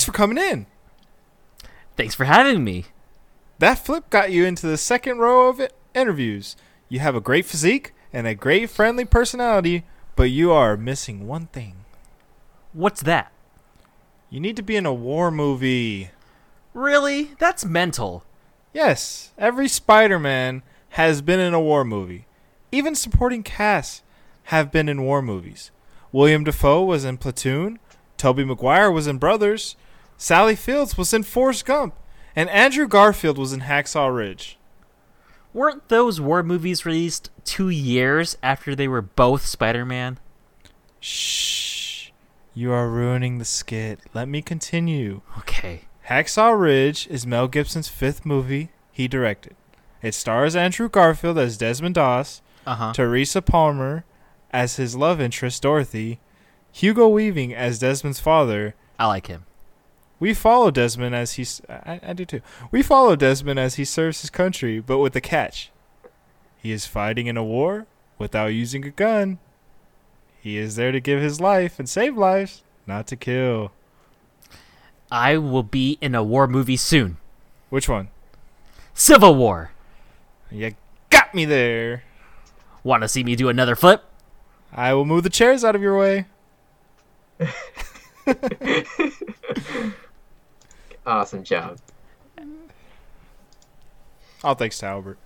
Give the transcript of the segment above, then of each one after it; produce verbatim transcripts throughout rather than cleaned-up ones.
thanks for coming in. Thanks for having me. That flip got you into the second row of interviews. You have a great physique and a great friendly personality, but you are missing one thing. What's that? You need to be in a war movie. Really? That's mental. Yes, every Spider-Man has been in a war movie. Even supporting casts have been in war movies. William Dafoe was in Platoon. Tobey Maguire was in Brothers. Sally Fields was in Forrest Gump. And Andrew Garfield was in Hacksaw Ridge. Weren't those war movies released two years after they were both Spider-Man? Shh. You are ruining the skit. Let me continue. Okay. Hacksaw Ridge is Mel Gibson's fifth movie he directed. It stars Andrew Garfield as Desmond Doss, uh-huh. Teresa Palmer as his love interest, Dorothy, Hugo Weaving as Desmond's father. I like him. We follow Desmond as he... I, I do too. We follow Desmond as he serves his country, but with a catch. He is fighting in a war without using a gun. He is there to give his life and save lives, not to kill. I will be in a war movie soon. Which one? Civil War. You got me there. Want to see me do another flip? I will move the chairs out of your way. Awesome job. Oh, thanks to Albert.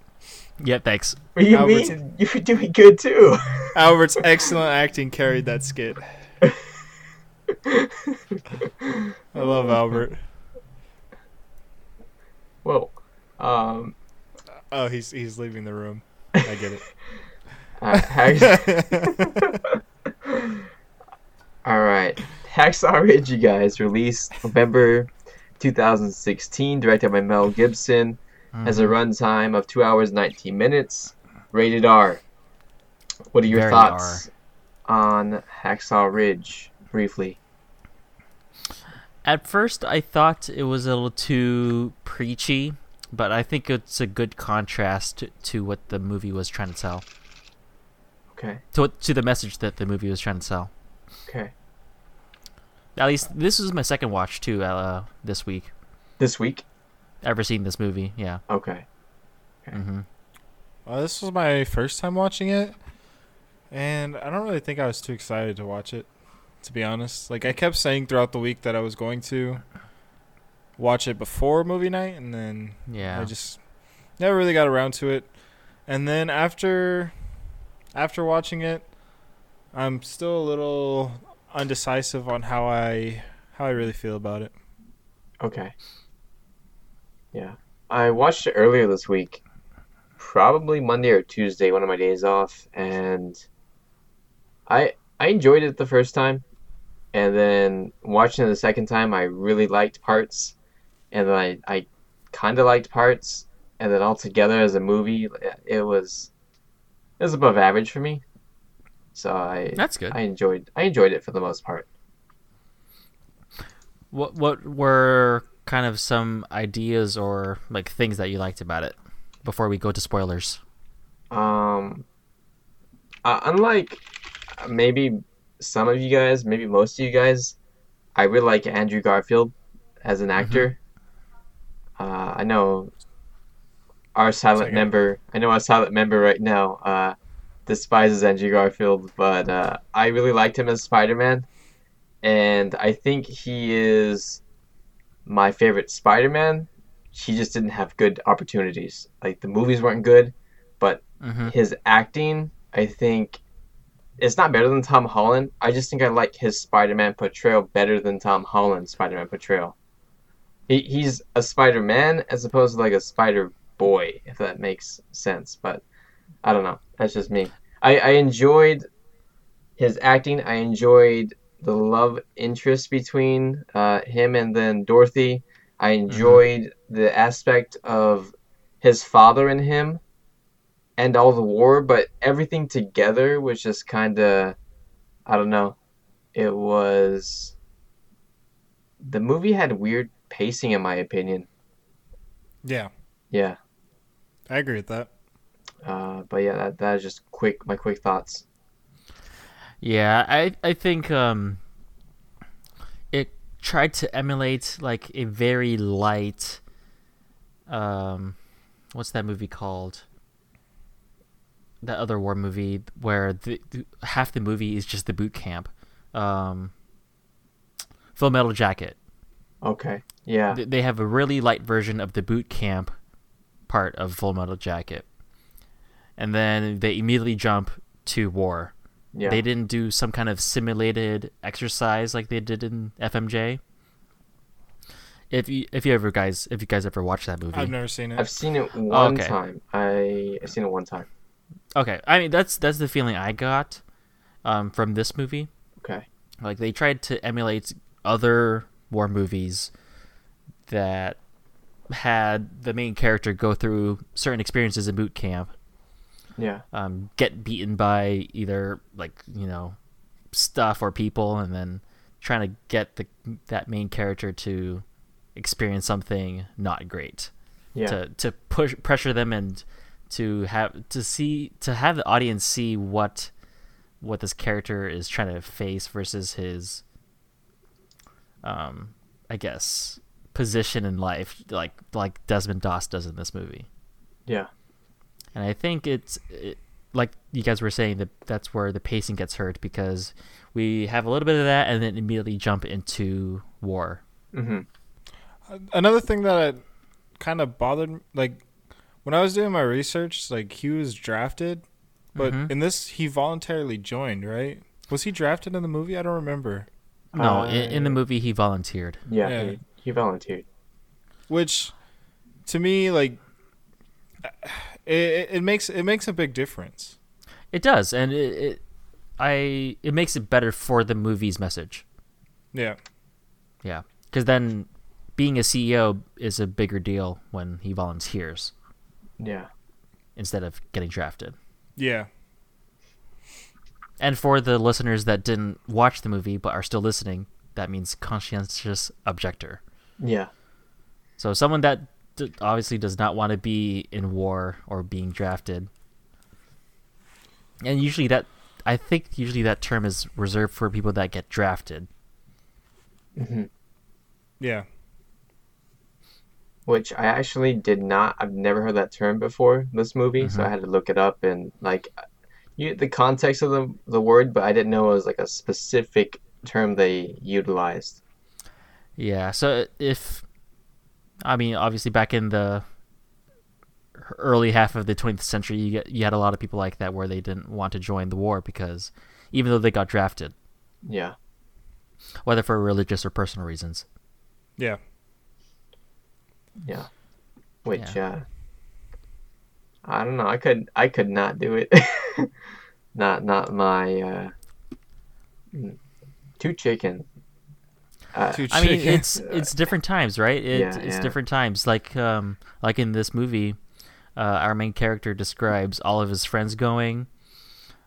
Yeah, thanks. What do you Albert's, mean? You were doing good, too. Albert's excellent acting carried that skit. I love Albert. Whoa. Um, oh, he's he's leaving the room. I get it. Uh, Hack- All right. Hacksaw Ridge, you guys, released November two thousand sixteen, directed by Mel Gibson, mm-hmm. has a runtime of two hours, nineteen minutes, rated R. What are your Very thoughts R. on Hacksaw Ridge? Briefly. At first, I thought it was a little too preachy, but I think it's a good contrast to what the movie was trying to tell. Okay. To to the message that the movie was trying to tell. Okay. At least this was my second watch too. Uh, this week. This week. Ever seen this movie? Yeah. Okay. Okay. Mm-hmm. Well, this was my first time watching it, and I don't really think I was too excited to watch it. To be honest, like I kept saying throughout the week that I was going to watch it before movie night, and then yeah. I just never really got around to it. And then after after watching it, I'm still a little undecisive on how I how I really feel about it. Okay. Yeah, I watched it earlier this week, probably Monday or Tuesday, one of my days off, and I I enjoyed it the first time. And then watching it the second time, I really liked parts, and then I, I kind of liked parts, and then altogether as a movie, it was it was above average for me. So I that's good. I enjoyed I enjoyed it for the most part. What what were kind of some ideas or like things that you liked about it? Before we go to spoilers, um, uh, unlike maybe. Some of you guys, maybe most of you guys, I really like Andrew Garfield as an actor. Mm-hmm. Uh, I know our silent Second. member. I know our silent member right now uh, despises Andrew Garfield, but uh, I really liked him as Spider-Man, and I think he is my favorite Spider-Man. He just didn't have good opportunities. Like the movies weren't good, but mm-hmm. his acting, I think. It's not better than Tom Holland. I just think I like his Spider-Man portrayal better than Tom Holland's Spider-Man portrayal. He he's a Spider-Man as opposed to like a Spider-Boy, if that makes sense. But I don't know. That's just me. I, I enjoyed his acting. I enjoyed the love interest between uh, him and then Dorothy. I enjoyed mm-hmm. the aspect of his father in him. And all the war, but everything together was just kind of, I don't know, it was, the movie had weird pacing in my opinion. Yeah. Yeah. I agree with that. Uh, but yeah, that that is just quick, my quick thoughts. Yeah, I, I think um, it tried to emulate like a very light, um, what's that movie called? That other war movie where the, the half the movie is just the boot camp. Um, Full Metal Jacket. Okay. Yeah. They have a really light version of the boot camp part of Full Metal Jacket, and then they immediately jump to war. Yeah. They didn't do some kind of simulated exercise like they did in F M J. If you if you ever guys if you guys ever watched that movie, I've never seen it. I've seen it one oh, okay. time. I I've seen it one time. Okay, I mean that's that's the feeling I got um, from this movie. Okay, like they tried to emulate other war movies that had the main character go through certain experiences in boot camp. Yeah. Um, get beaten by either like you know stuff or people, and then trying to get the that main character to experience something not great. Yeah. To to push pressure them and to have to see to have the audience see what what this character is trying to face versus his um I guess position in life, like like Desmond Doss does in this movie. Yeah. And I think it's it, like you guys were saying that that's where the pacing gets hurt because we have a little bit of that and then immediately jump into war. Mm-hmm. Another thing that kind of bothered, like when I was doing my research, like he was drafted, but mm-hmm. in this he voluntarily joined, right? Was he drafted in the movie? I don't remember. No, uh, in, in the movie he volunteered. Yeah, yeah. He, he volunteered. Which, to me, like. It, it makes it makes a big difference. It does, and it, it I it makes it better for the movie's message. Yeah, yeah, because then being a C E O is a bigger deal when he volunteers. Yeah, instead of getting drafted. Yeah. And for the listeners that didn't watch the movie but are still listening, that means conscientious objector. Yeah. So someone that. Obviously does not want to be in war or being drafted, and usually that I think usually that term is reserved for people that get drafted. Mm-hmm. Yeah, which I actually did not I've never heard that term before this movie. Mm-hmm. So I had to look it up and like you the context of the, the word, but I didn't know it was like a specific term they utilized. Yeah, so if I mean, obviously, back in the early half of the twentieth century, you get, you had a lot of people like that where they didn't want to join the war because, even though they got drafted, yeah, whether for religious or personal reasons, yeah, yeah, which yeah. Uh, I don't know. I could I could not do it. not not my uh, two chicken. Uh, I mean, it's it's different times, right? It, yeah, it's yeah. different times. Like um, like in this movie, uh, our main character describes all of his friends going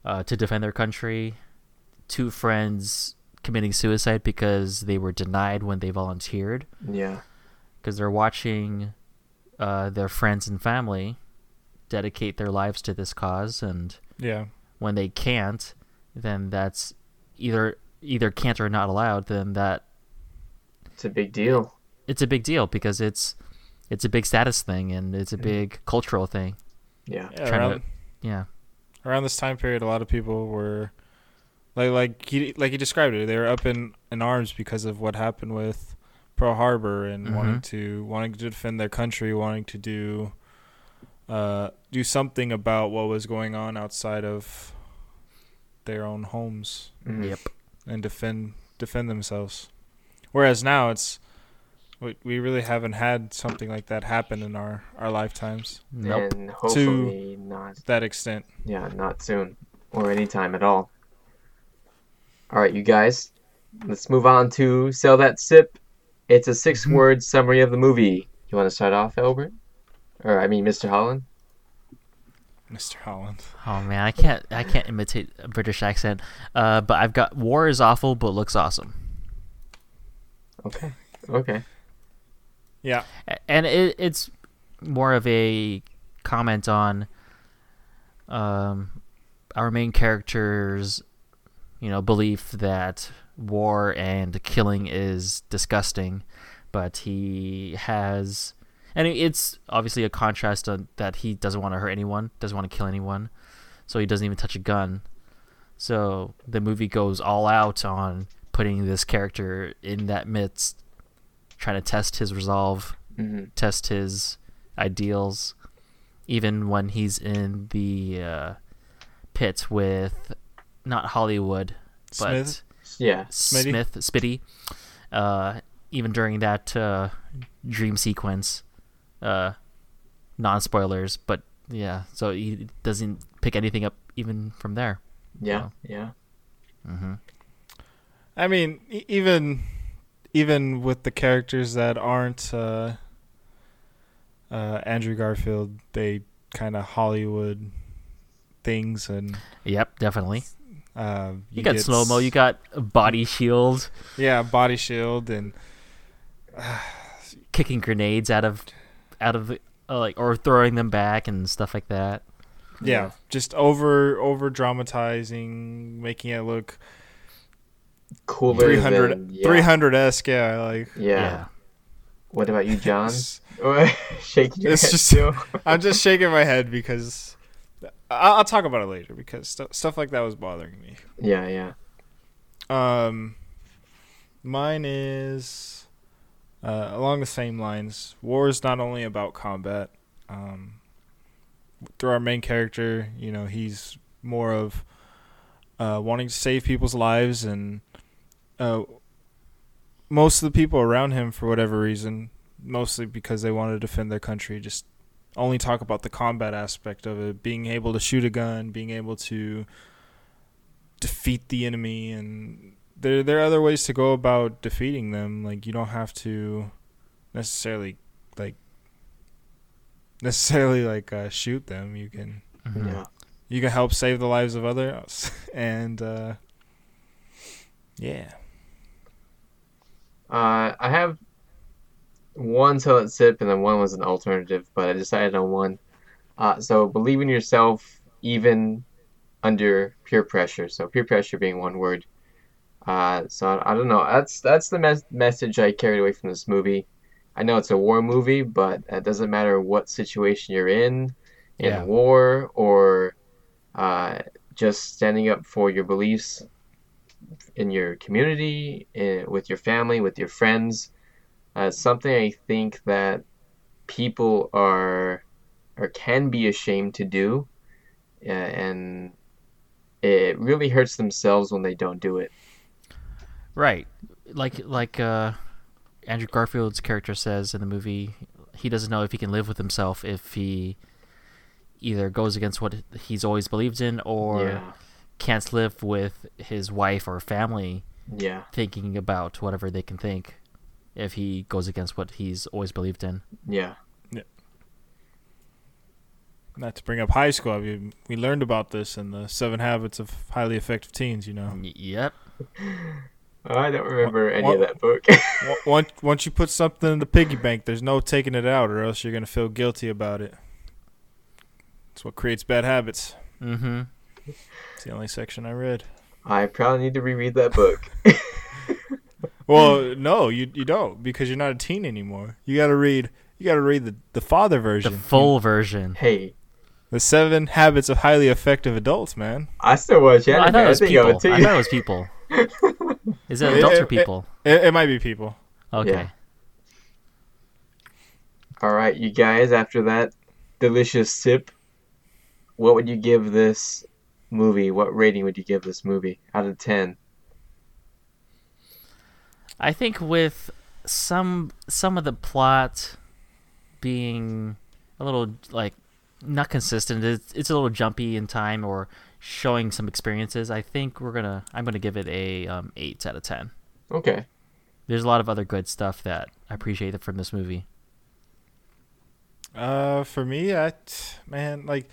uh, to defend their country. Two friends committing suicide because they were denied when they volunteered. Yeah, because they're watching uh, their friends and family dedicate their lives to this cause, and yeah, when they can't, then that's either either can't or not allowed. Then that. It's a big deal. It's a big deal because it's it's a big status thing and it's a big cultural thing. Yeah. Yeah, around, to, yeah. Around this time period, a lot of people were like like he like he described it. They were up in, in arms because of what happened with Pearl Harbor and mm-hmm. wanting to wanting to defend their country, wanting to do uh do something about what was going on outside of their own homes. Yep. And defend defend themselves. Whereas now it's, we, we really haven't had something like that happen in our, our lifetimes. Nope. And hopefully to not that extent. Yeah, not soon or anytime at all. All right, you guys, let's move on to Sell That Sip. It's a six-word summary of the movie. You want to start off, Albert? Or I mean, Mister Holland. Mister Holland. Oh man, I can't I can't imitate a British accent. Uh, but I've got war is awful, but looks awesome. Okay. Okay. Yeah. And it, it's more of a comment on um, our main character's, you know, belief that war and killing is disgusting, but he has, and it's obviously a contrast on, that he doesn't want to hurt anyone, doesn't want to kill anyone, so he doesn't even touch a gun. So the movie goes all out on putting this character in that midst, trying to test his resolve, mm-hmm. test his ideals, even when he's in the uh, pit with not Hollywood, Smith? but yeah, Smitty? Smith, Spitty. Uh, even during that uh, dream sequence, uh, non-spoilers, but yeah, so he doesn't pick anything up even from there. Yeah, so. yeah. Mm-hmm. I mean, even even with the characters that aren't uh, uh, Andrew Garfield, they kind of Hollywood things and. Yep, definitely. Uh, you, you got slow mo. You got body shield. Yeah, body shield and uh, kicking grenades out of out of uh, like or throwing them back and stuff like that. Yeah, yeah. just over over dramatizing, making it look. Cooler three hundred, yeah. three hundred-esque, yeah, like yeah. yeah. What about you, John? Shaking your it's head just, too. I'm just shaking my head because I'll, I'll talk about it later because st- stuff like that was bothering me. Yeah, yeah. Um, mine is uh, along the same lines. War is not only about combat. Um, through our main character, you know, he's more of uh, wanting to save people's lives and. Uh, most of the people around him, for whatever reason, mostly because they want to defend their country, just only talk about the combat aspect of it, being able to shoot a gun, being able to defeat the enemy, and there there are other ways to go about defeating them. Like, you don't have to necessarily like necessarily like uh, shoot them. You can mm-hmm. yeah. you can help save the lives of others, and uh, yeah. Uh, I have one Silent Sip, and then one was an alternative, but I decided on one. Uh, so believe in yourself even under peer pressure. So peer pressure being one word. Uh, so I, I don't know. That's that's the mes- message I carried away from this movie. I know it's a war movie, but it doesn't matter what situation you're in, in yeah. war or uh, just standing up for your beliefs. In your community, in, with your family, with your friends, uh, something I think that people are or can be ashamed to do, uh, and it really hurts themselves when they don't do it. Right, like like uh, Andrew Garfield's character says in the movie, he doesn't know if he can live with himself if he either goes against what he's always believed in or. Yeah. Can't live with his wife or family yeah. thinking about whatever they can think if he goes against what he's always believed in. Yeah. yeah. Not to bring up high school, I mean, we learned about this in the Seven Habits of Highly Effective Teens, you know. Yep. I don't remember any one, of that book. once, once you put something in the piggy bank, there's no taking it out or else you're going to feel guilty about it. That's what creates bad habits. Mm-hmm. It's the only section I read. I probably need to reread that book. Well, no, you you don't because you're not a teen anymore. You gotta read. You gotta read the, the father version, the full version. Hey, the Seven Habits of Highly Effective Adults, man. I still watch anime. Well, I thought it was I people. I, would I thought it was people. Is it adults it, or people? It, it, it might be people. Okay. Yeah. All right, you guys. After that delicious sip, what would you give this? Movie, what rating would you give this movie out of ten? I think with some some of the plot being a little like not consistent, it's, it's a little jumpy in time or showing some experiences. I think we're gonna I'm gonna give it a um, eight out of ten. Okay. There's a lot of other good stuff that I appreciated from this movie. Uh, for me, I man like.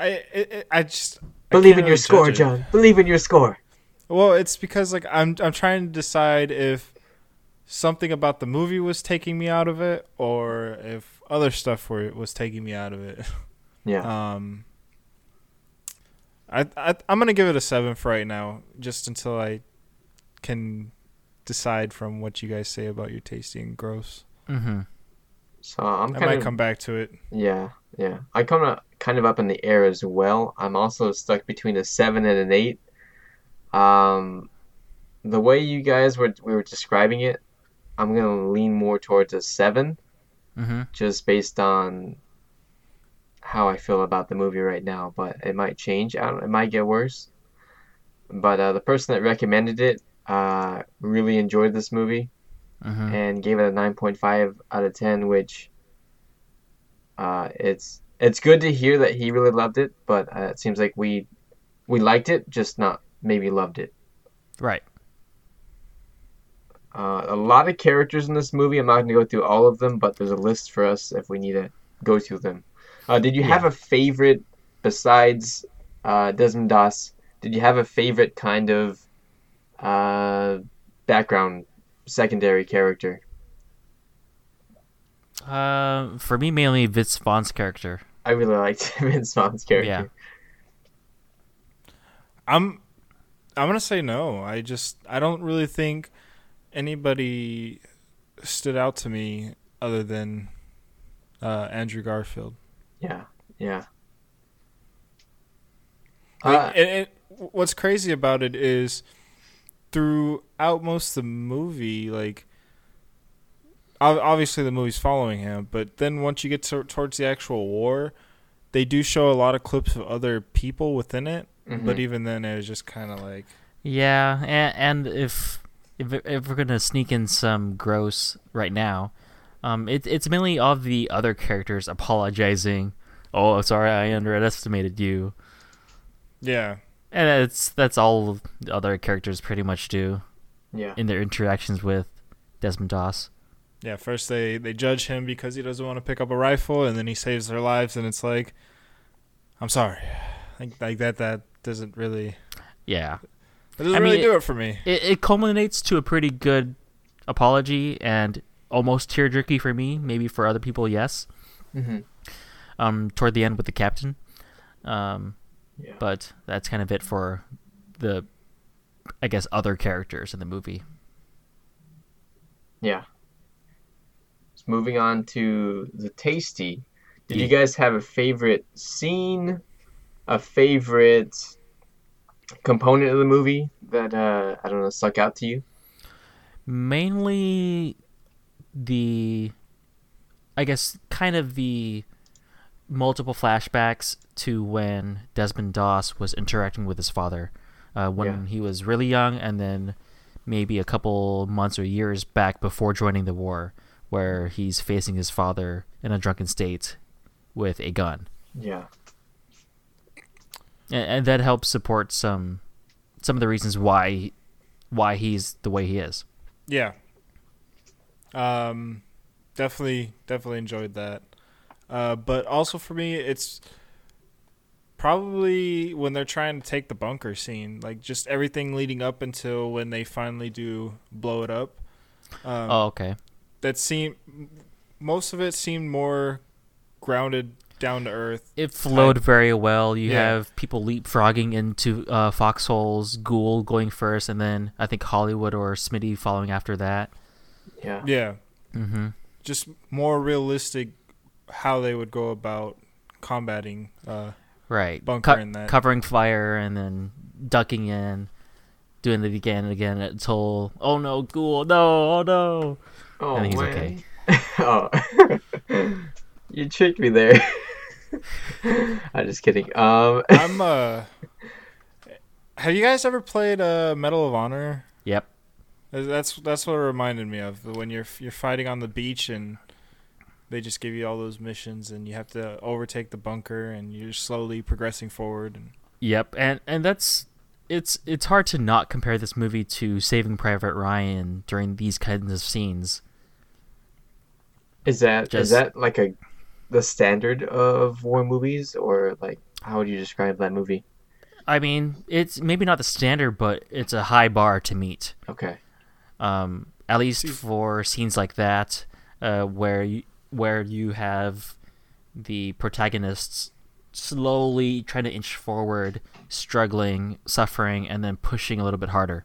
I it, I just believe I in your really score, John. Believe in your score. Well, it's because like I'm I'm trying to decide if something about the movie was taking me out of it, or if other stuff were was taking me out of it. Yeah. Um. I I I'm gonna give it a seven for right now, just until I can decide from what you guys say about your tasty and gross. Mm-hmm. So I'm I kind might of, come back to it. Yeah, yeah. I come up, kind of up in the air as well. I'm also stuck between a seven and an eight. Um, the way you guys were we were describing it, I'm gonna lean more towards a seven, mm-hmm. just based on how I feel about the movie right now. But it might change. I don't. It might get worse. But uh, the person that recommended it uh, really enjoyed this movie. Mm-hmm. And gave it a nine point five out of ten, which uh, it's it's good to hear that he really loved it, but uh, it seems like we we liked it, just not maybe loved it. Right. Uh, a lot of characters in this movie. I'm not going to go through all of them, but there's a list for us if we need to go through them. Uh, did you yeah. have a favorite besides uh, Desmond Doss? Did you have a favorite kind of uh, background secondary character? Uh, for me, mainly Vince Vaughn's character. I really liked Vince Vaughn's character. Yeah. I'm, I'm gonna say no. I just I don't really think anybody stood out to me other than uh, Andrew Garfield. Yeah, yeah. Like, uh, and, and what's crazy about it is, throughout most of the movie, like, obviously the movie's following him, but then once you get to, towards the actual war, they do show a lot of clips of other people within it, mm-hmm. but even then it was just kind of like... Yeah, and, and if, if if we're going to sneak in some gross right now, um, it, it's mainly all the other characters apologizing, oh, sorry, I underestimated you. Yeah. And it's that's all the other characters pretty much do, yeah. In their interactions with Desmond Doss. Yeah, first they, they judge him because he doesn't want to pick up a rifle, and then he saves their lives, and it's like, I'm sorry, like like that that doesn't really, yeah, that doesn't I really mean, do it, it for me. It, it culminates to a pretty good apology and almost tear jerky for me. Maybe for other people, yes. Mm-hmm. Um, toward the end with the captain, um. Yeah. But that's kind of it for the, I guess, other characters in the movie. Yeah. So moving on to the tasty. Did yeah. you guys have a favorite scene, a favorite component of the movie that, uh, I don't know, stuck out to you? Mainly the, I guess, kind of the multiple flashbacks to when Desmond Doss was interacting with his father uh, when yeah. he was really young, and then maybe a couple months or years back before joining the war, where he's facing his father in a drunken state with a gun. Yeah. And, and that helps support some some of the reasons why why he's the way he is. Yeah. Um, definitely, definitely enjoyed that. Uh, but also for me, it's probably when they're trying to take the bunker scene, like just everything leading up until when they finally do blow it up. Um, oh, okay. That seemed, most of it seemed more grounded, down to earth. It flowed type. Very well. You yeah. have people leapfrogging into uh, foxholes, Ghoul going first, and then I think Hollywood or Smitty following after that. Yeah. Yeah. Mm-hmm. Just more realistic how they would go about combating uh right bunkering Co- that covering fire and then ducking in, doing it again and again until oh no Ghoul no oh no oh and he's man. Okay. Oh you tricked me there. I'm just kidding. um I'm uh have you guys ever played uh Medal of Honor? Yep, that's that's what it reminded me of, when you're you're fighting on the beach and they just give you all those missions, and you have to overtake the bunker, and you're slowly progressing forward. And... Yep, and and that's it's it's hard to not compare this movie to Saving Private Ryan during these kinds of scenes. Is that just, is that like a the standard of war movies, or like how would you describe that movie? I mean, it's maybe not the standard, but it's a high bar to meet. Okay. Um, at least for scenes like that, uh, where you. where you have the protagonists slowly trying to inch forward, struggling, suffering, and then pushing a little bit harder.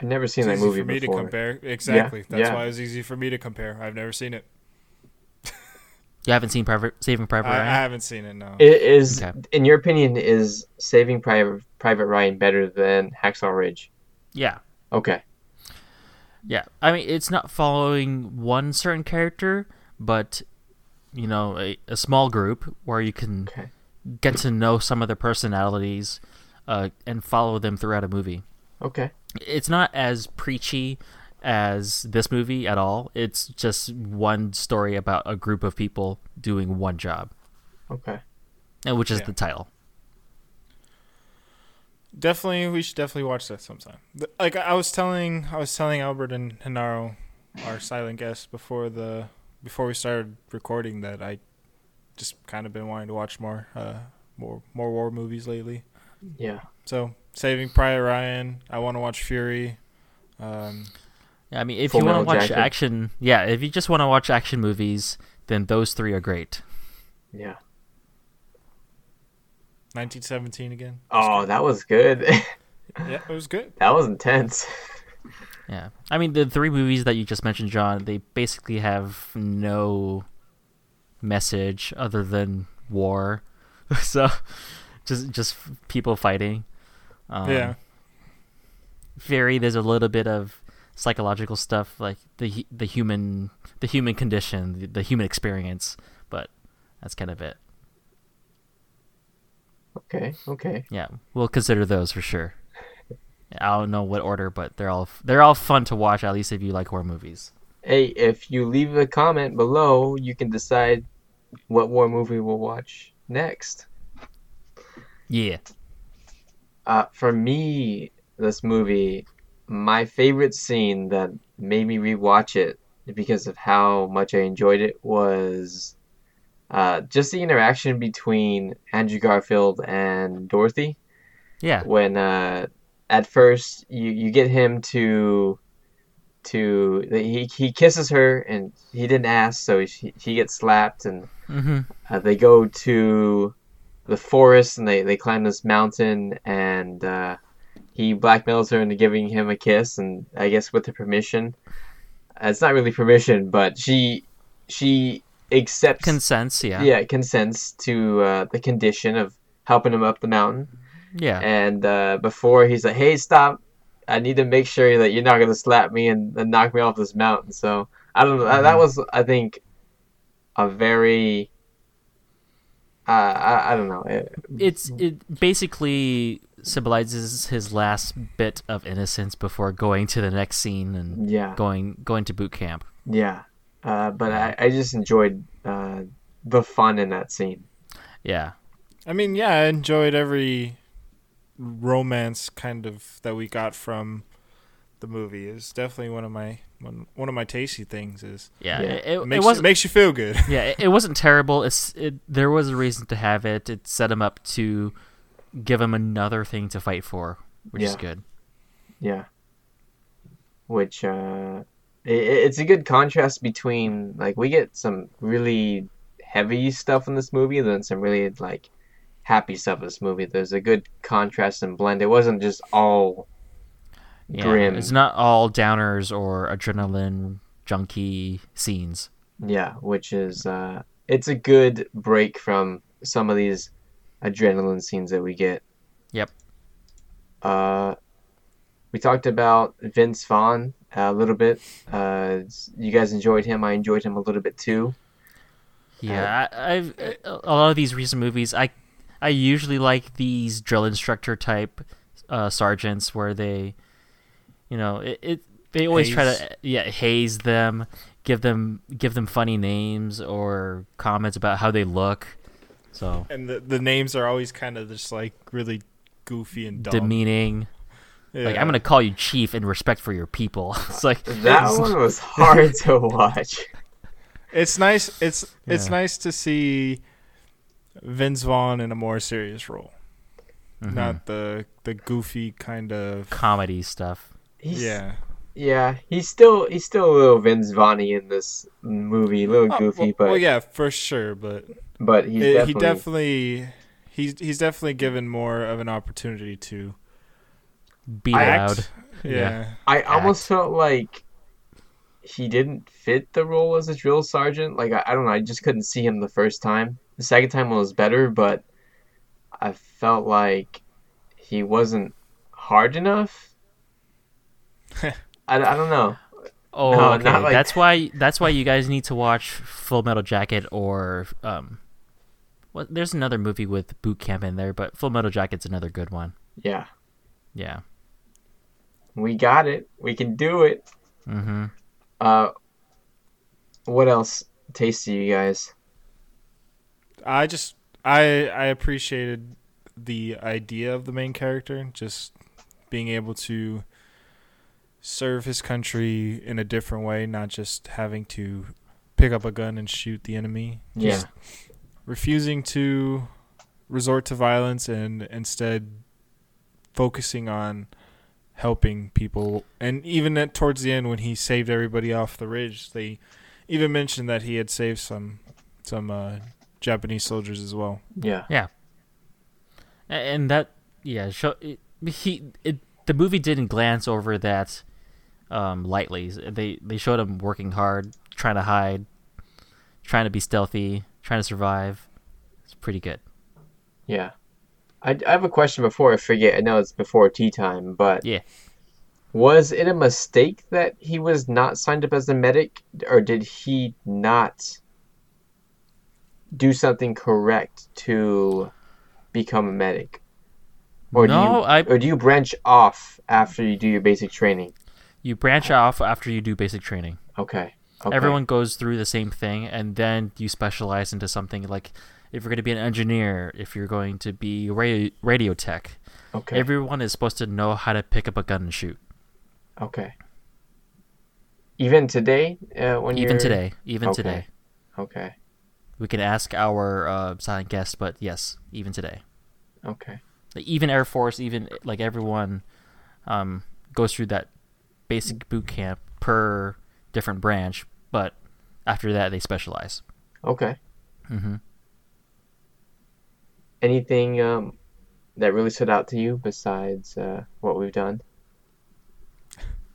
I've never seen it's that movie for me before. To compare. Exactly. Yeah, That's yeah. why it was easy for me to compare. I've never seen it. You haven't seen Private, Saving Private Ryan? I, I haven't seen it, no. It is, okay. In your opinion, is Saving Private, Private Ryan better than Hacksaw Ridge? Yeah. Okay. Yeah. I mean, it's not following one certain character, but, you know, a, a small group where you can okay. get to know some of their personalities uh, and follow them throughout a movie. Okay. It's not as preachy as this movie at all. It's just one story about a group of people doing one job. Okay. And which is yeah. the title. Definitely, we should definitely watch that sometime. Like I was telling, I was telling Albert and Hinaro, our silent guests, before the before we started recording, that I just kind of been wanting to watch more, uh, more more war movies lately. Yeah. So Saving Private Ryan. I want to watch Fury. Um, yeah, I mean, if Full you want to watch jacket. action, yeah, if you just want to watch action movies, then those three are great. Yeah. nineteen seventeen again. Oh, that was good. Yeah, it was good. That was intense. Yeah, I mean, the three movies that you just mentioned, John, they basically have no message other than war. So, just just people fighting. Um, yeah. Fury, there's a little bit of psychological stuff, like the the human the human condition, the, the human experience, but that's kind of it. Okay. Okay. Yeah, we'll consider those for sure. I don't know what order, but they're all they're all fun to watch. At least if you like horror movies. Hey, if you leave a comment below, you can decide what war movie we'll watch next. Yeah. Uh, for me, this movie, my favorite scene that made me rewatch it because of how much I enjoyed it was uh, just the interaction between Andrew Garfield and Dorothy. Yeah. When uh, at first you, you get him to to he he kisses her and he didn't ask, so he he gets slapped and mm-hmm. uh, they go to the forest and they they climb this mountain and. Uh, He blackmails her into giving him a kiss, and I guess with her permission. It's not really permission, but she she accepts... Consents, yeah. Yeah, consents to uh, the condition of helping him up the mountain. Yeah. And uh, before, he's like, hey, stop. I need to make sure that you're not going to slap me and, and knock me off this mountain. So, I don't know. Mm-hmm. That was, I think, a very... Uh, I, I don't know. It, it's it basically... symbolizes his last bit of innocence before going to the next scene and yeah. going going to boot camp. Yeah, uh, but I, I just enjoyed uh, the fun in that scene. Yeah, I mean, yeah, I enjoyed every romance kind of that we got from the movie. It's definitely one of my one, one of my tasty things. Is yeah, yeah. It, it, makes, it, it makes you feel good. Yeah, it, it wasn't terrible. It's it, there was a reason to have it. It set him up to. Give him another thing to fight for, which yeah. is good. Yeah. Which, uh... It, it's a good contrast between, like, we get some really heavy stuff in this movie, and then some really, like, happy stuff in this movie. There's a good contrast and blend. It wasn't just all yeah, grim. It's not all downers or adrenaline junkie scenes. Yeah, which is, uh... It's a good break from some of these adrenaline scenes that we get. Yep. Uh, we talked about Vince Vaughn a little bit. Uh, you guys enjoyed him. I enjoyed him a little bit too. Yeah, uh, I, I've a lot of these recent movies. I I usually like these drill instructor type uh, sergeants where they, you know, it, it they always haze. try to yeah haze them, give them give them funny names or comments about how they look. So. And the the names are always kind of just like really goofy and dumb. Demeaning. Yeah. Like, I'm going to call you chief in respect for your people. It's like that one was hard to watch. It's nice it's yeah. it's nice to see Vince Vaughn in a more serious role. Mm-hmm. Not the the goofy kind of comedy stuff. He's, yeah. Yeah, he's still he's still a little Vince Vaughn-y in this movie, a little oh, goofy, well, but well, yeah, for sure, but But he's it, definitely... he definitely he's he's definitely given more of an opportunity to be loud. Yeah. yeah. I act. almost felt like he didn't fit the role as a drill sergeant. Like, I, I don't know. I just couldn't see him the first time. The second time was better, but I felt like he wasn't hard enough. I, I don't know. Oh, no, okay. Not like... That's why. That's why you guys need to watch Full Metal Jacket or um. Well, there's another movie with boot camp in there, but Full Metal Jacket's another good one. Yeah. Yeah. We got it. We can do it. Mm-hmm. Uh, what else tasty you guys? I just I I appreciated the idea of the main character just being able to serve his country in a different way, not just having to pick up a gun and shoot the enemy. Just yeah. refusing to resort to violence and instead focusing on helping people. And even at towards the end when he saved everybody off the ridge, they even mentioned that he had saved some some uh, Japanese soldiers as well. Yeah. Yeah. And that yeah, show, it, he it, the movie didn't glance over that um, lightly. They they showed him working hard, trying to hide, trying to be stealthy, trying to survive. It's pretty good. Yeah. I, I have a question before I forget. I know it's before tea time, but yeah, was it a mistake that he was not signed up as a medic, or did he not do something correct to become a medic? Or no, do you, I... or do you branch off after you do your basic training? You branch off after you do basic training. Okay. Okay. Everyone goes through the same thing, and then you specialize into something. Like if you're going to be an engineer, if you're going to be radio, radio tech, okay. Everyone is supposed to know how to pick up a gun and shoot. Okay. Even today, uh, when even you're... today, even okay. today, okay. We can ask our uh, silent guest, but yes, even today. Okay. Like, even Air Force, even like everyone, um, goes through that basic boot camp per different branch, but after that they specialize. Okay. Mm-hmm. Anything um, that really stood out to you besides uh, what we've done?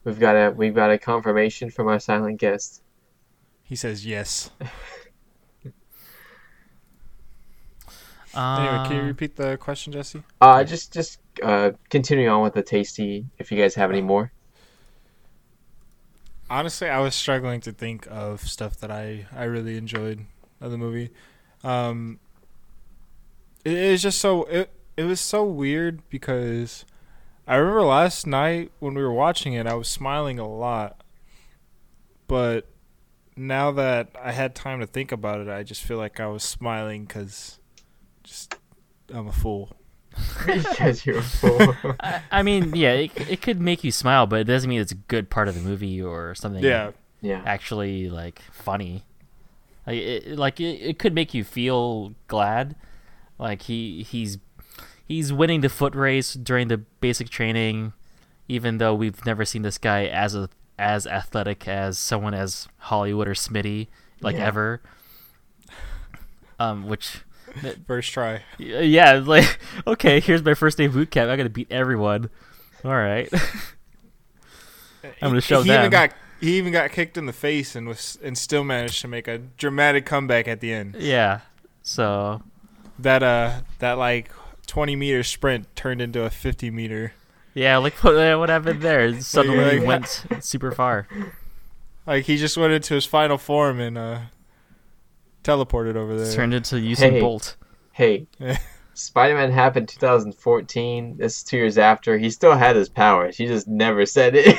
We've got a we've got a confirmation from our silent guest. He says yes. uh, anyway, can you repeat the question, Jesse? Uh, just just uh, continue on with the tasty. If you guys have any more. Honestly, I was struggling to think of stuff that I, I really enjoyed of the movie. Um, it, it was just so it it was so weird because I remember last night when we were watching it, I was smiling a lot. But now that I had time to think about it, I just feel like I was smiling because just I'm a fool. Because you're a fool. I, I mean, yeah, it, it could make you smile, but it doesn't mean it's a good part of the movie or something. Yeah, yeah. Actually, like funny, like it, like it, it could make you feel glad. Like he he's he's winning the foot race during the basic training, even though we've never seen this guy as a as athletic as someone as Hollywood or Smitty, like yeah. ever. Um, which. First try. Yeah, like okay, here's my first day boot camp. I gotta beat everyone. All right, I'm gonna show he them. Even got, he even got kicked in the face and was and still managed to make a dramatic comeback at the end. Yeah, so that uh that like twenty meter sprint turned into a fifty meter. Yeah, like what, what happened there? Suddenly like, he went super far. Like he just went into his final form and uh. teleported over there. It's turned into Usain hey, Bolt. Hey, Spider-Man happened two thousand fourteen. This is two years after. He still had his powers. He just never said it.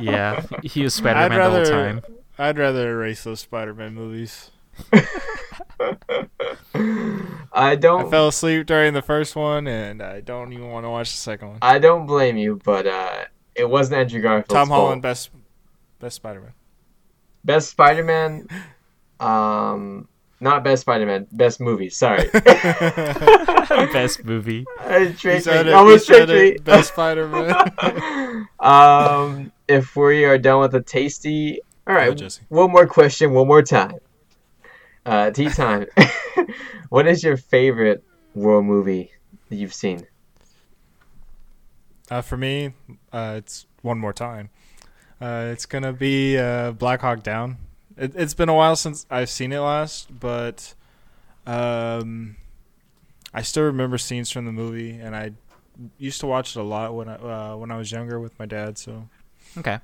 Yeah, he was Spider-Man rather, the whole time. I'd rather erase those Spider-Man movies. I don't. I fell asleep during the first one, and I don't even want to watch the second one. I don't blame you, but uh, it wasn't Andrew Garfield's Tom Holland, fault. best, best Spider-Man. Best Spider-Man. Um. Not best Spider-Man, best movie. Sorry, best movie. I tricked me. Almost tricked me. Best Spider-Man. um, if we are done with the tasty, all right. Oh, one more question, one more time. Uh, tea time. What is your favorite war movie that you've seen? Uh, for me, uh, it's one more time. Uh, it's going to be uh, Black Hawk Down. It, it's been a while since I've seen it last, but um, I still remember scenes from the movie, and I used to watch it a lot when I, uh, when I was younger with my dad. So okay.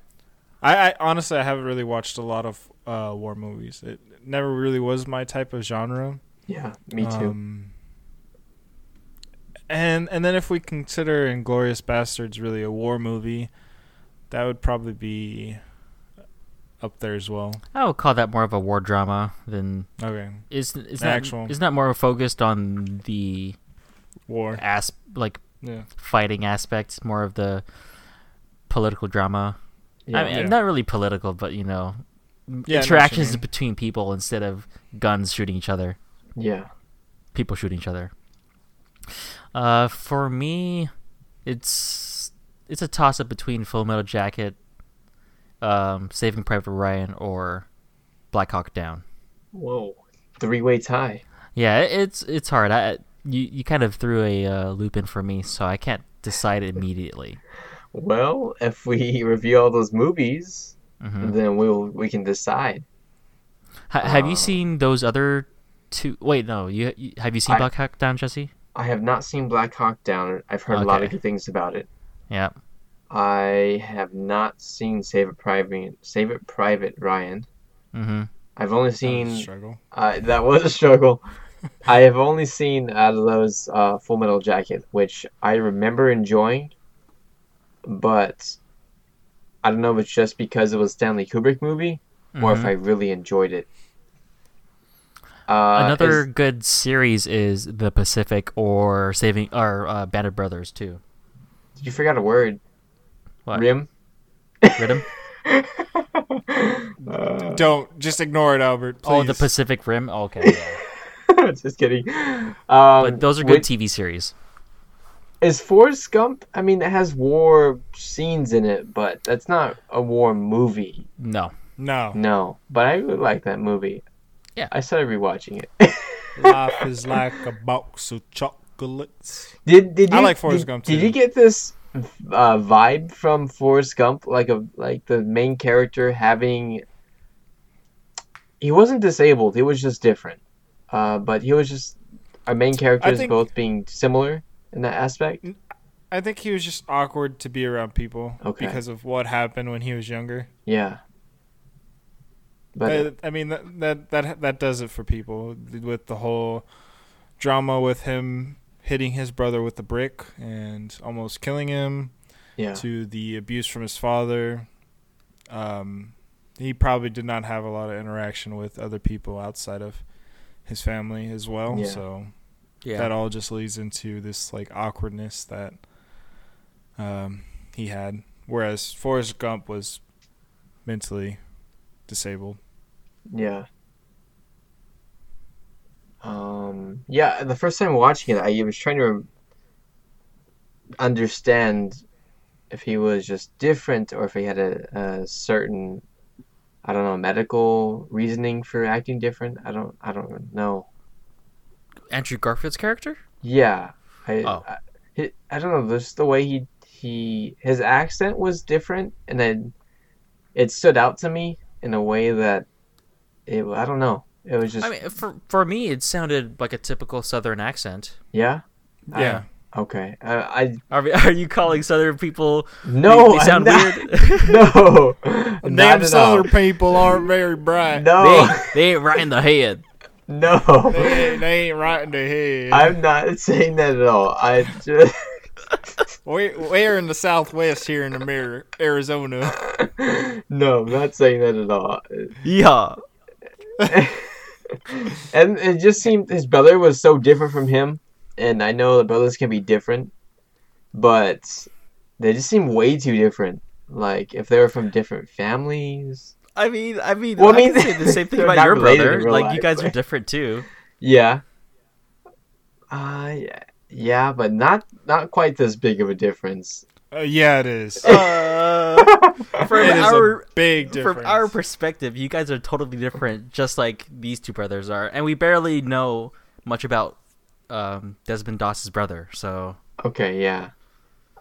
I, I honestly, I haven't really watched a lot of uh, war movies. It never really was my type of genre. Yeah, me too. Um, and and then if we consider Inglourious Basterds really a war movie, that would probably be up there as well. I would call that more of a war drama than okay. Is is that actual? Is that more focused on the war as like yeah. fighting aspects, more of the political drama. Yeah. I mean, yeah. not really political, but you know, yeah, interactions between people instead of guns shooting each other. Yeah, people shooting each other. Uh, for me, it's it's a toss up between Full Metal Jacket, um, Saving Private Ryan, or Black Hawk Down. Whoa, three way tie. Yeah, it's it's hard. I you you kind of threw a uh, loop in for me, so I can't decide immediately. Well, if we review all those movies, mm-hmm. then we'll we can decide. H- have um, you seen those other two? Wait, no. You, you have you seen I, Black Hawk Down, Jesse? I have not seen Black Hawk Down. I've heard okay. a lot of good things about it. Yeah. I have not seen Save It Private Save It Private Ryan. Mm-hmm. I've only seen that was a struggle. Uh, that was a struggle. I have only seen out of those uh, Full Metal Jacket, which I remember enjoying. But I don't know if it's just because it was a Stanley Kubrick movie mm-hmm. or if I really enjoyed it. Uh, Another is, good series is The Pacific or Saving or uh, Band of Brothers too. You forgot a word. What? Rim? Rim? uh, don't. Just ignore it, Albert. Please. Oh, The Pacific Rim? Oh, okay. Yeah. Just kidding. Um, but those are good we- T V series. Is Forrest Gump? I mean, it has war scenes in it, but that's not a war movie. No, no, no. But I really like that movie. Yeah, I started rewatching it. Life is like a box of chocolates. Did did you, I like Forrest did, Gump too? Did you get this uh, vibe from Forrest Gump? Like a like the main character having. He wasn't disabled. He was just different. Uh, but he was just our main characters think... both being similar. In that aspect? I think he was just awkward to be around people okay. because of what happened when he was younger. Yeah. But I, I mean, that, that that that does it for people with the whole drama with him hitting his brother with the brick and almost killing him yeah. to the abuse from his father. Um, he probably did not have a lot of interaction with other people outside of his family as well, yeah. so... Yeah. That all just leads into this like awkwardness that um, he had, whereas Forrest Gump was mentally disabled. Yeah. Um. Yeah. The first time watching it, I was trying to understand if he was just different or if he had a, a certain, I don't know, medical reasoning for acting different. I don't. I don't know. Andrew Garfield's character? Yeah. I, oh. I, I don't know. This the way he he his accent was different, and then it stood out to me in a way that it I don't know. It was just. I mean, for for me, it sounded like a typical Southern accent. Yeah. Yeah. I, okay. I, I are are you calling Southern people? No. They, they sound not, weird. No. Them Southern people aren't very bright. No. They, they ain't right in the head. No, they, they ain't right in the head. I'm not saying that at all. I just we we're in the Southwest here in America, Arizona. No, I'm not saying that at all. Yeah, and it just seemed his brother was so different from him, and I know the brothers can be different, but they just seem way too different. Like if they were from different families. I mean, I mean, well, I mean, I can say the same thing about your brother. Like, life, you guys but... are different too. Yeah. Uh, yeah, yeah, but not not quite this big of a difference. Uh, yeah, it is. Uh, from it our is a big difference. From our perspective, you guys are totally different, just like these two brothers are, and we barely know much about um, Desmond Doss's brother. So okay, yeah,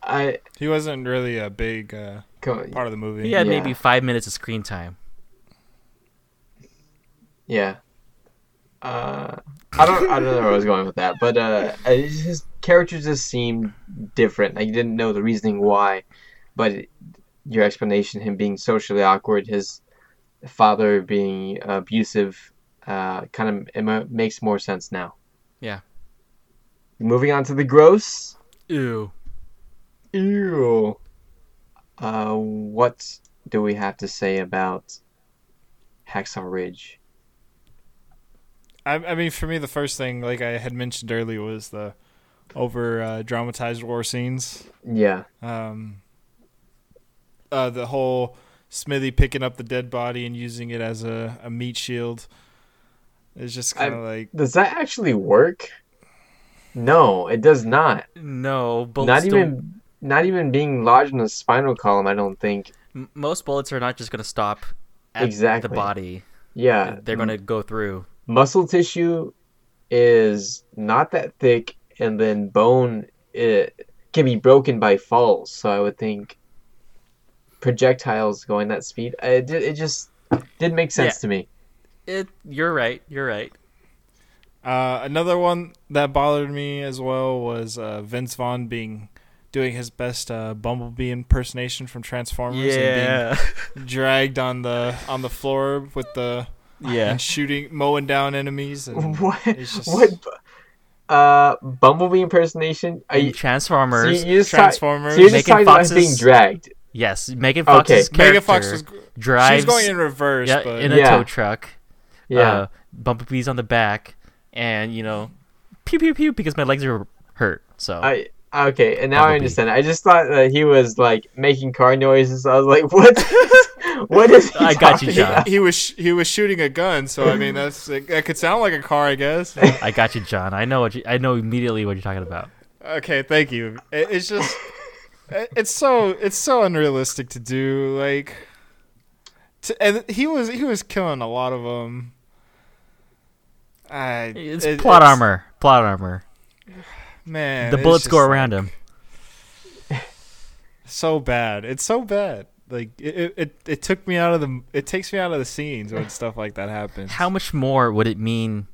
I he wasn't really a big. Uh... part of the movie. He had yeah. maybe five minutes of screen time. Yeah. Uh, I don't I don't know where I was going with that, but uh, his character just seemed different. Like, you didn't know the reasoning why, but it, your explanation, him being socially awkward, his father being abusive, uh, kind of it m- makes more sense now. Yeah. Moving on to the gross. Ew. Ew. Uh, what do we have to say about Hacksaw Ridge? I, I mean, for me, the first thing, like I had mentioned earlier, was the over uh, dramatized war scenes. Yeah. Um. Uh, the whole Smithy picking up the dead body and using it as a, a meat shield is just kind of like. Does that actually work? No, it does not. No, bullets not even don't... not even being lodged in the spinal column. I don't think M- most bullets are not just going to stop at exactly. the body. Yeah, they're going to go through. Muscle tissue is not that thick, and then bone it can be broken by falls. So I would think projectiles going that speed. It did, it just didn't make sense yeah. to me. It. You're right. You're right. Uh, another one that bothered me as well was uh, Vince Vaughn being doing his best uh, Bumblebee impersonation from Transformers yeah. and being dragged on the on the floor with the yeah and shooting mowing down enemies. And what it's just... what uh, Bumblebee impersonation? Are you... Transformers. So you just Transformers. Ta- so you're just talking about being dragged. Yes, Megan Fox's okay. character. Megan Fox was drives. She's going in reverse, yeah, but... in a yeah. tow truck. Yeah, uh, Bumblebee's on the back. And, you know, pew, pew, pew, because my legs are hurt, so. I Okay, and now Bumblebee. I understand. I just thought that he was, like, making car noises. I was like, what? What is he I got you, John. He, he, was sh- he was shooting a gun, so, I mean, that's it, that could sound like a car, I guess. I got you, John. I know what you, I know immediately what you're talking about. Okay, thank you. It, it's just, it, it's so it's so unrealistic to do, like, to, and he was he was killing a lot of them. I, it's it, plot it's, armor. Plot armor. Man. The bullets go around like, him. So bad. It's so bad. Like it, it it took me out of the it takes me out of the scenes when stuff like that happens. How much more would it mean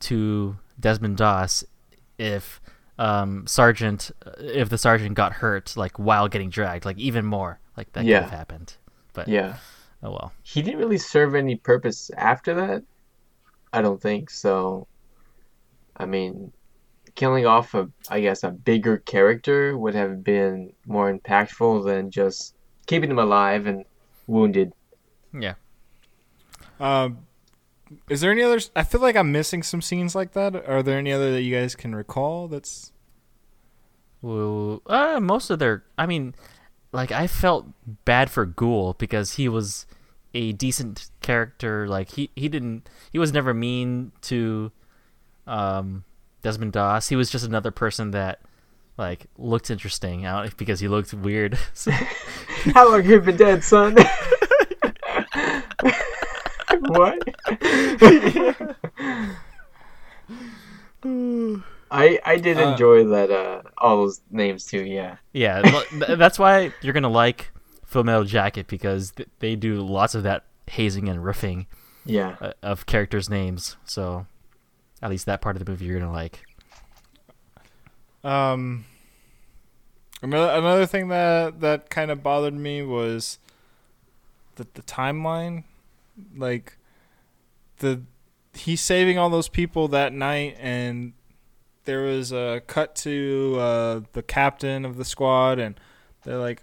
to Desmond Doss if um Sergeant if the sergeant got hurt like while getting dragged, like even more. Like that yeah. could have happened. But yeah. Oh well. He didn't really serve any purpose after that. I don't think so. I mean, killing off a, I guess, a bigger character would have been more impactful than just keeping him alive and wounded. Yeah. Um, is there any others? I feel like I'm missing some scenes like that. Are there any other that you guys can recall? That's. Well, uh, most of their. I mean, like I felt bad for Ghoul because he was a decent character, like he, he didn't he was never mean to um, Desmond Doss. He was just another person that like looked interesting out because he looked weird. So. How long have you been dead, son? What? I I did enjoy uh, that uh, all those names too. Yeah. Yeah, that's why you're gonna like Full Metal Jacket because th- they do lots of that hazing and riffing yeah. uh, of characters' names. So at least that part of the movie you're going to like. Um, another, another thing that, that kind of bothered me was the, the timeline. Like, the he's saving all those people that night, and there was a cut to uh, the captain of the squad, and they're like...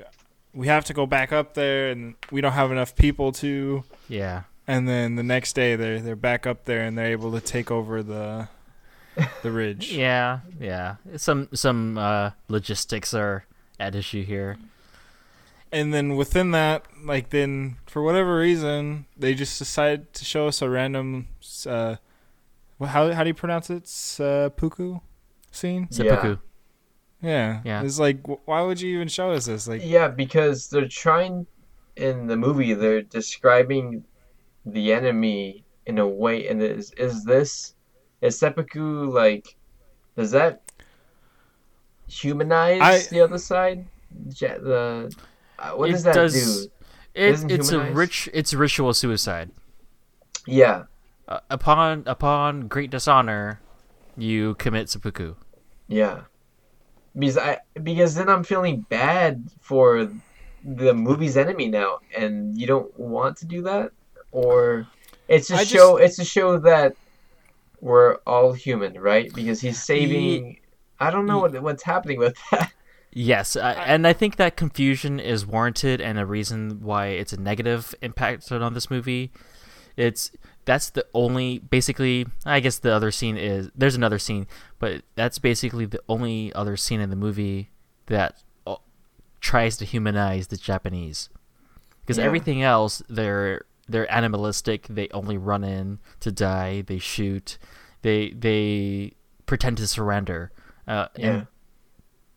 we have to go back up there, and we don't have enough people to. Yeah. And then the next day, they're they're back up there, and they're able to take over the the ridge. Yeah, yeah. Some some uh, logistics are at issue here. And then within that, like then for whatever reason, they just decided to show us a random. Uh, how how do you pronounce it? Seppuku scene. Seppuku. Yeah. Yeah. yeah, it's like, why would you even show us this? Like, yeah, because they're trying in the movie. They're describing the enemy in a way, and is is this is seppuku like? Does that humanize I, the other side? The Uh, what it does that does, do? It, it it's humanized? a rich. It's ritual suicide. Yeah. Uh, upon upon great dishonor, you commit seppuku. Yeah. Because I because then I'm feeling bad for the movie's enemy now, and you don't want to do that, or it's to I show just... it's to show that we're all human, right? Because he's saving. He... I don't know what what's happening with that. Yes, I, and I think that confusion is warranted and a reason why it's a negative impact on this movie. It's that's the only basically. I guess the other scene is there's another scene, but that's basically the only other scene in the movie that tries to humanize the Japanese, because yeah. everything else they're they're animalistic. They only run in to die. They shoot. They they pretend to surrender. Uh, yeah. And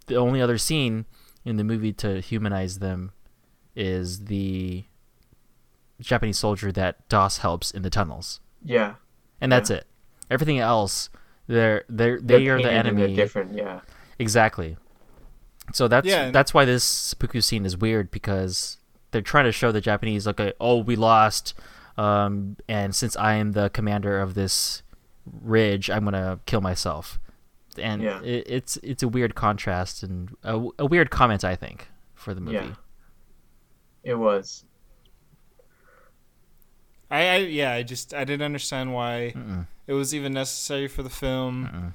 the only other scene in the movie to humanize them is the Japanese soldier that Doss helps in the tunnels. Yeah, and that's yeah. it. Everything else, they're they're they they're are the enemy. They're different, yeah. Exactly. So that's yeah, and- that's why this seppuku scene is weird, because they're trying to show the Japanese, like, oh, we lost, um, and since I am the commander of this ridge, I'm gonna kill myself. And yeah. it, it's it's a weird contrast and a, a weird comment, I think, for the movie. Yeah. It was. I, I yeah, I just I didn't understand why Mm-mm. it was even necessary for the film. Mm-mm.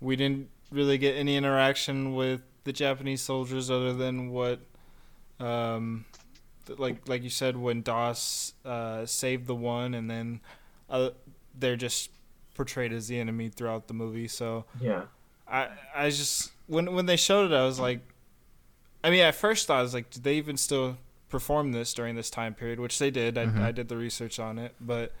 We didn't really get any interaction with the Japanese soldiers other than what, um, like like you said, when Doss uh, saved the one, and then uh, they're just portrayed as the enemy throughout the movie. So yeah. I I just when when they showed it, I was like, I mean, at first I was like, did they even still perform this during this time period? Which they did. I, mm-hmm. I did the research on it, but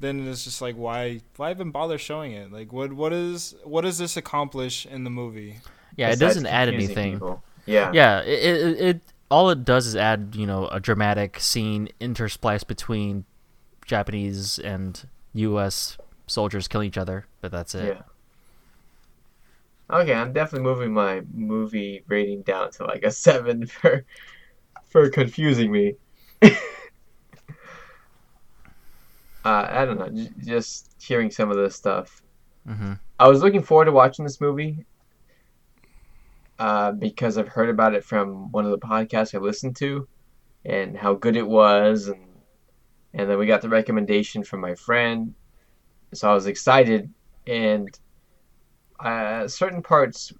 then it's just like, why why even bother showing it? Like, what what is what does this accomplish in the movie? Yeah, it doesn't add anything. People. Yeah, yeah. It, it it all it does is add, you know, a dramatic scene interspliced between Japanese and U S soldiers killing each other, but that's it. Yeah. Okay, I'm definitely moving my movie rating down to like a seven for for confusing me. uh, I don't know, j- just hearing some of this stuff. Mm-hmm. I was looking forward to watching this movie uh, because I've heard about it from one of the podcasts I listened to and how good it was, and and then we got the recommendation from my friend. So I was excited, and uh, certain parts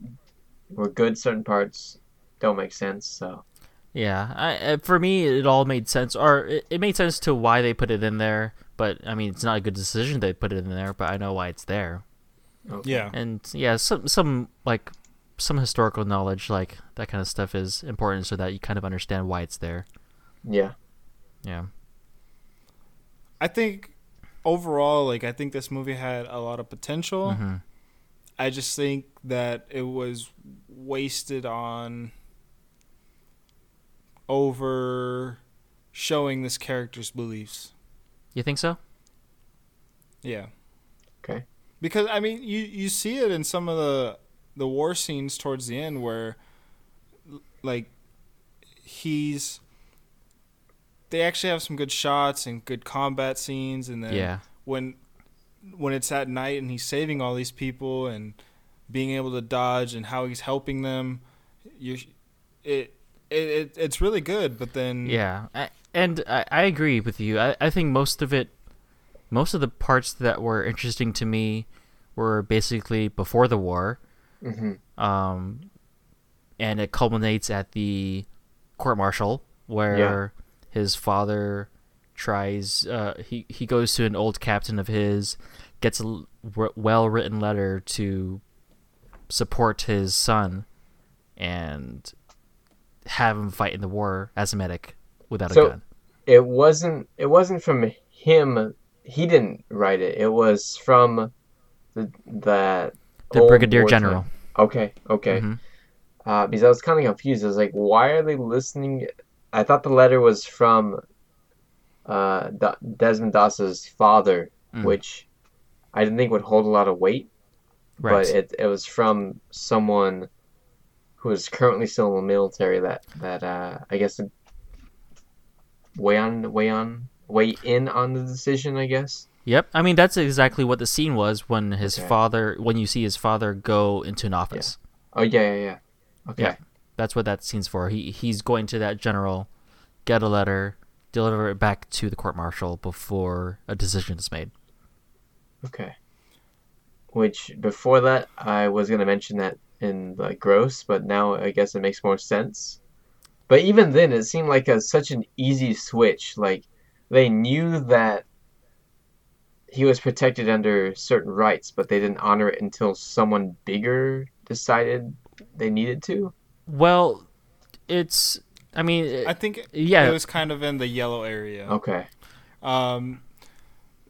were good, certain parts don't make sense. So, yeah, I, for me, it all made sense, or it, it made sense to why they put it in there. But I mean, it's not a good decision they put it in there, but I know why it's there. Okay. Yeah, and yeah, some some like some historical knowledge, like that kind of stuff, is important so that you kind of understand why it's there. Yeah, yeah. I think. Overall, like, I think this movie had a lot of potential. Mm-hmm. I just think that it was wasted on over showing this character's beliefs. You think so? Yeah. Okay. Because, I mean, you, you see it in some of the, the war scenes towards the end where, like, he's... They actually have some good shots and good combat scenes, and then yeah. when when it's at night and he's saving all these people and being able to dodge and how he's helping them, you it it, it it's really good. But then yeah, I, and I, I agree with you. I, I think most of it, most of the parts that were interesting to me were basically before the war, mm-hmm. um, and it culminates at the court martial where. Yeah. His father tries, uh, he, he goes to an old captain of his, gets a well-written letter to support his son and have him fight in the war as a medic without so a gun. It wasn't, it wasn't from him. He didn't write it. It was from the, the, the brigadier general. Time. Okay. Okay. Mm-hmm. Uh, because I was kind of confused. I was like, why are they listening? I thought the letter was from uh, Desmond Doss's father, mm. which I didn't think would hold a lot of weight. Right. But it it was from someone who is currently still in the military that, that uh, I guess weigh on weigh on weigh in on the decision, I guess. Yep. I mean, that's exactly what the scene was when his okay. father, when you see his father go into an office. Yeah. Oh yeah, yeah, yeah. Okay. Yeah. That's what that scene's for. He he's going to that general, get a letter, deliver it back to the court martial before a decision is made. Okay. Which before that, I was going to mention that in the gross, but now I guess it makes more sense. But even then, it seemed like a, such an easy switch. Like, they knew that he was protected under certain rights, but they didn't honor it until someone bigger decided they needed to. Well, it's... I mean... It, I think it, yeah. it was kind of in the yellow area. Okay. Um,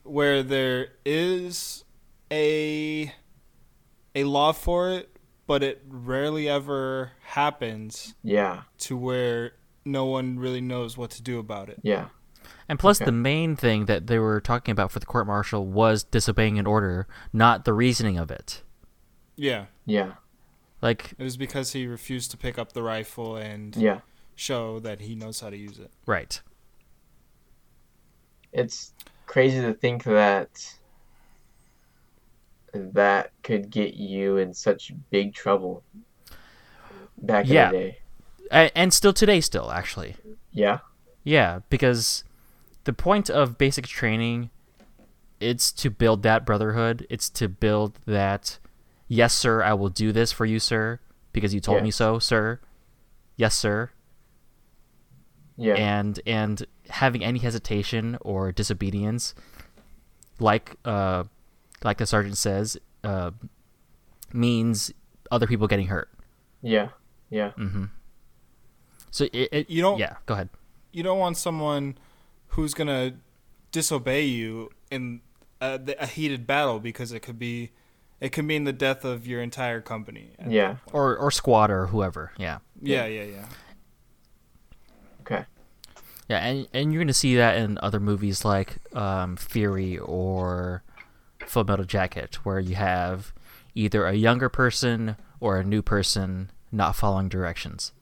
where there is... a a law for it, but it rarely ever happens. Yeah. To where no one really knows what to do about it. Yeah. And plus okay. the main thing that they were talking about for the court martial was disobeying an order, not the reasoning of it. Yeah. Yeah. Like, it was because he refused to pick up the rifle and yeah. show that he knows how to use it. Right. It's crazy to think that that could get you in such big trouble back yeah. in the day. And still today, still, actually. Yeah? Yeah, because the point of basic training, it's to build that brotherhood. It's to build that, yes, sir, I will do this for you, sir, because you told yeah. me so, sir. Yes, sir. Yeah. And, and having any hesitation or disobedience, like... uh. like the sergeant says, uh, means other people getting hurt. Yeah, yeah. Mm-hmm. So it, it, you don't. Yeah, go ahead. You don't want someone who's gonna disobey you in a, a heated battle, because it could be, it could mean the death of your entire company. Yeah, or or squad or whoever. Yeah. Yeah, yeah, yeah. yeah. Okay. Yeah, and and you're gonna see that in other movies like um, Fury or Full Metal Jacket, where you have either a younger person or a new person not following directions.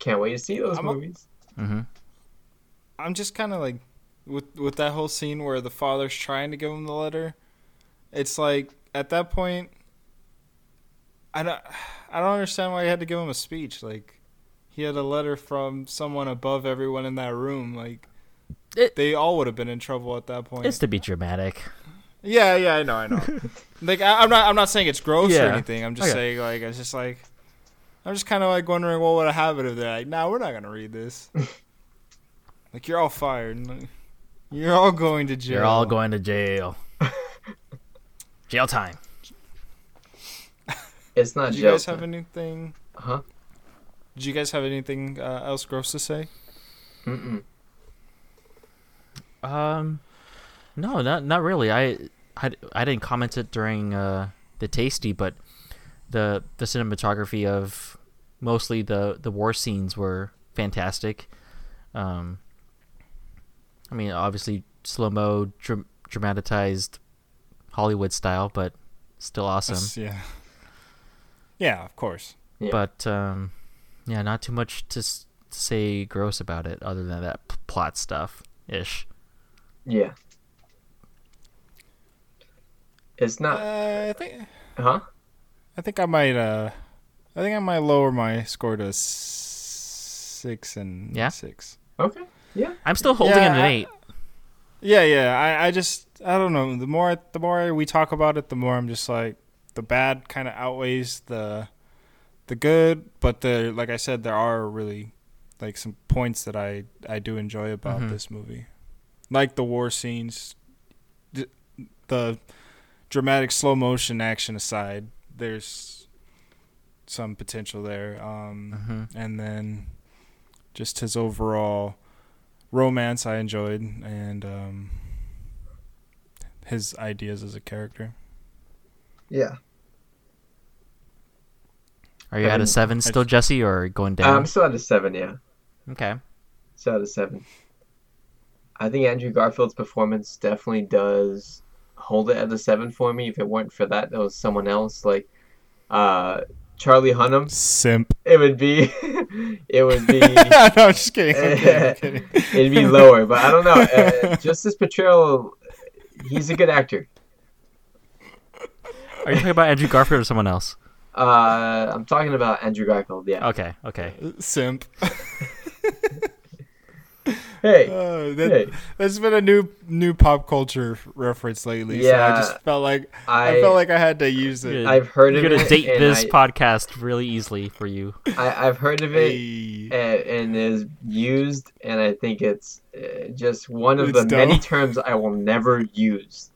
Can't wait to see those I'm movies. A, mm-hmm. I'm just kind of like, with with that whole scene where the father's trying to give him the letter, it's like, at that point, I don't, I don't understand why he had to give him a speech. Like, he had a letter from someone above everyone in that room, like, It, they all would have been in trouble at that point. It's to be dramatic. Yeah, yeah, I know, I know. Like, I, I'm not, I'm not saying it's gross yeah. or anything. I'm just okay. saying, like, it's just like, I'm just kind of like wondering what would have happened if they're like, nah, we're not gonna read this. Like, you're all fired. Like, you're all going to jail. You're all going to jail. Jail time. It's not. Did you guys have anything? Uh huh. Did you guys have anything uh, else gross to say? Mm-mm. Um, no, not not really. I, I, I didn't comment it during uh, the tasty, but the the cinematography of mostly the, the war scenes were fantastic. Um, I mean, obviously slow mo, dra- dramatized Hollywood style, but still awesome. That's, yeah, yeah, of course. Yeah. But um, yeah, not too much to, s- to say gross about it, other than that p- plot stuff ish. Yeah. It's not. Uh, I think. Huh? I think I might. Uh, I think I might lower my score to six and yeah? six. Okay. Yeah. I'm still holding yeah, it at I, eight. Yeah, yeah. I, I just, I don't know. The more, the more we talk about it, the more I'm just like, the bad kind of outweighs the, the good. But the, like I said, there are really, like, some points that I, I do enjoy about mm-hmm. this movie. Like the war scenes, the dramatic slow motion action aside, there's some potential there. Um, mm-hmm. And then just his overall romance I enjoyed, and um, his ideas as a character. Yeah. Are you um, at a seven still, just, Jesse, or going down? I'm still at a seven, yeah. Okay. Still at a seven. I think Andrew Garfield's performance definitely does hold it at a seven for me. If it weren't for that, it was someone else. Like, uh, Charlie Hunnam. Simp. It would be. It would be. No, I'm just kidding. I'm kidding, I'm kidding. It'd be lower, but I don't know. Uh, just this portrayal, he's a good actor. Are you talking about Andrew Garfield or someone else? Uh, I'm talking about Andrew Garfield. Yeah. Okay. Okay. Simp. Hey, uh, that, hey, that's been a new new pop culture reference lately. Yeah, so I just felt like I, I felt like I had to use it. I've heard You're of it. You're gonna date this I, podcast really easily for you. I, I've heard of it hey. and, and is used, and I think it's uh, just one of it's the dumb. many terms I will never use.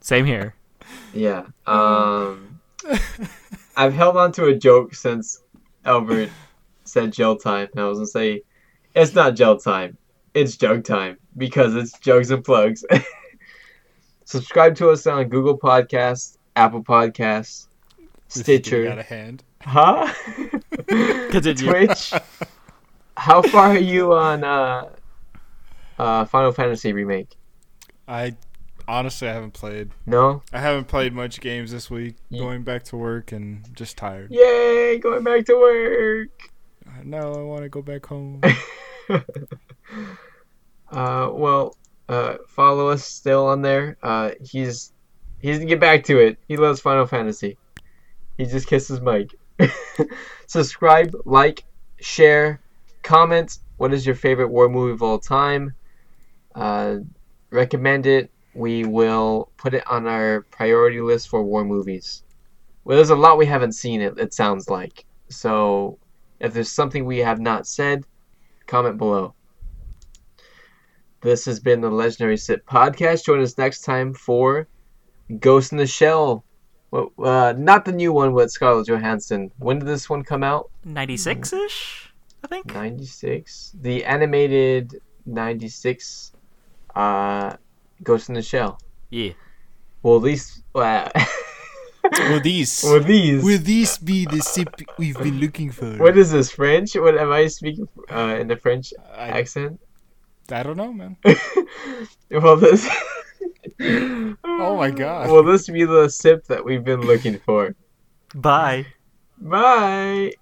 Same here. Yeah. Um, I've held on to a joke since Albert said jail time, and I was gonna say. It's not gel time. It's jug time because it's jugs and plugs. Subscribe to us on Google Podcasts, Apple Podcasts, Stitcher. Out of hand. Huh? Twitch. How far are you on uh, uh, Final Fantasy Remake? I honestly I haven't played. No? I haven't played much games this week. Yeah. Going back to work and just tired. Yay! Going back to work! No, I want to go back home. uh, well, uh, follow us still on there. Uh, he's he doesn't get back to it. He loves Final Fantasy. He just kisses Mike. Subscribe, like, share, comment. What is your favorite war movie of all time? Uh, recommend it. We will put it on our priority list for war movies. Well, there's a lot we haven't seen. It it sounds like so. If there's something we have not said, comment below. This has been the Legendary Sip Podcast. Join us next time for Ghost in the Shell. Well, uh, not the new one with Scarlett Johansson. When did this one come out? ninety-six-ish, I think. ninety-six. The animated ninety-six uh, Ghost in the Shell. Yeah. Well, at least... Uh, Will these, will these will these be the sip we've been looking for? What is this, French? What am I speaking uh, in the French I, accent? I don't know, man. Well, this. Oh my god! Will this be the sip that we've been looking for? Bye. Bye.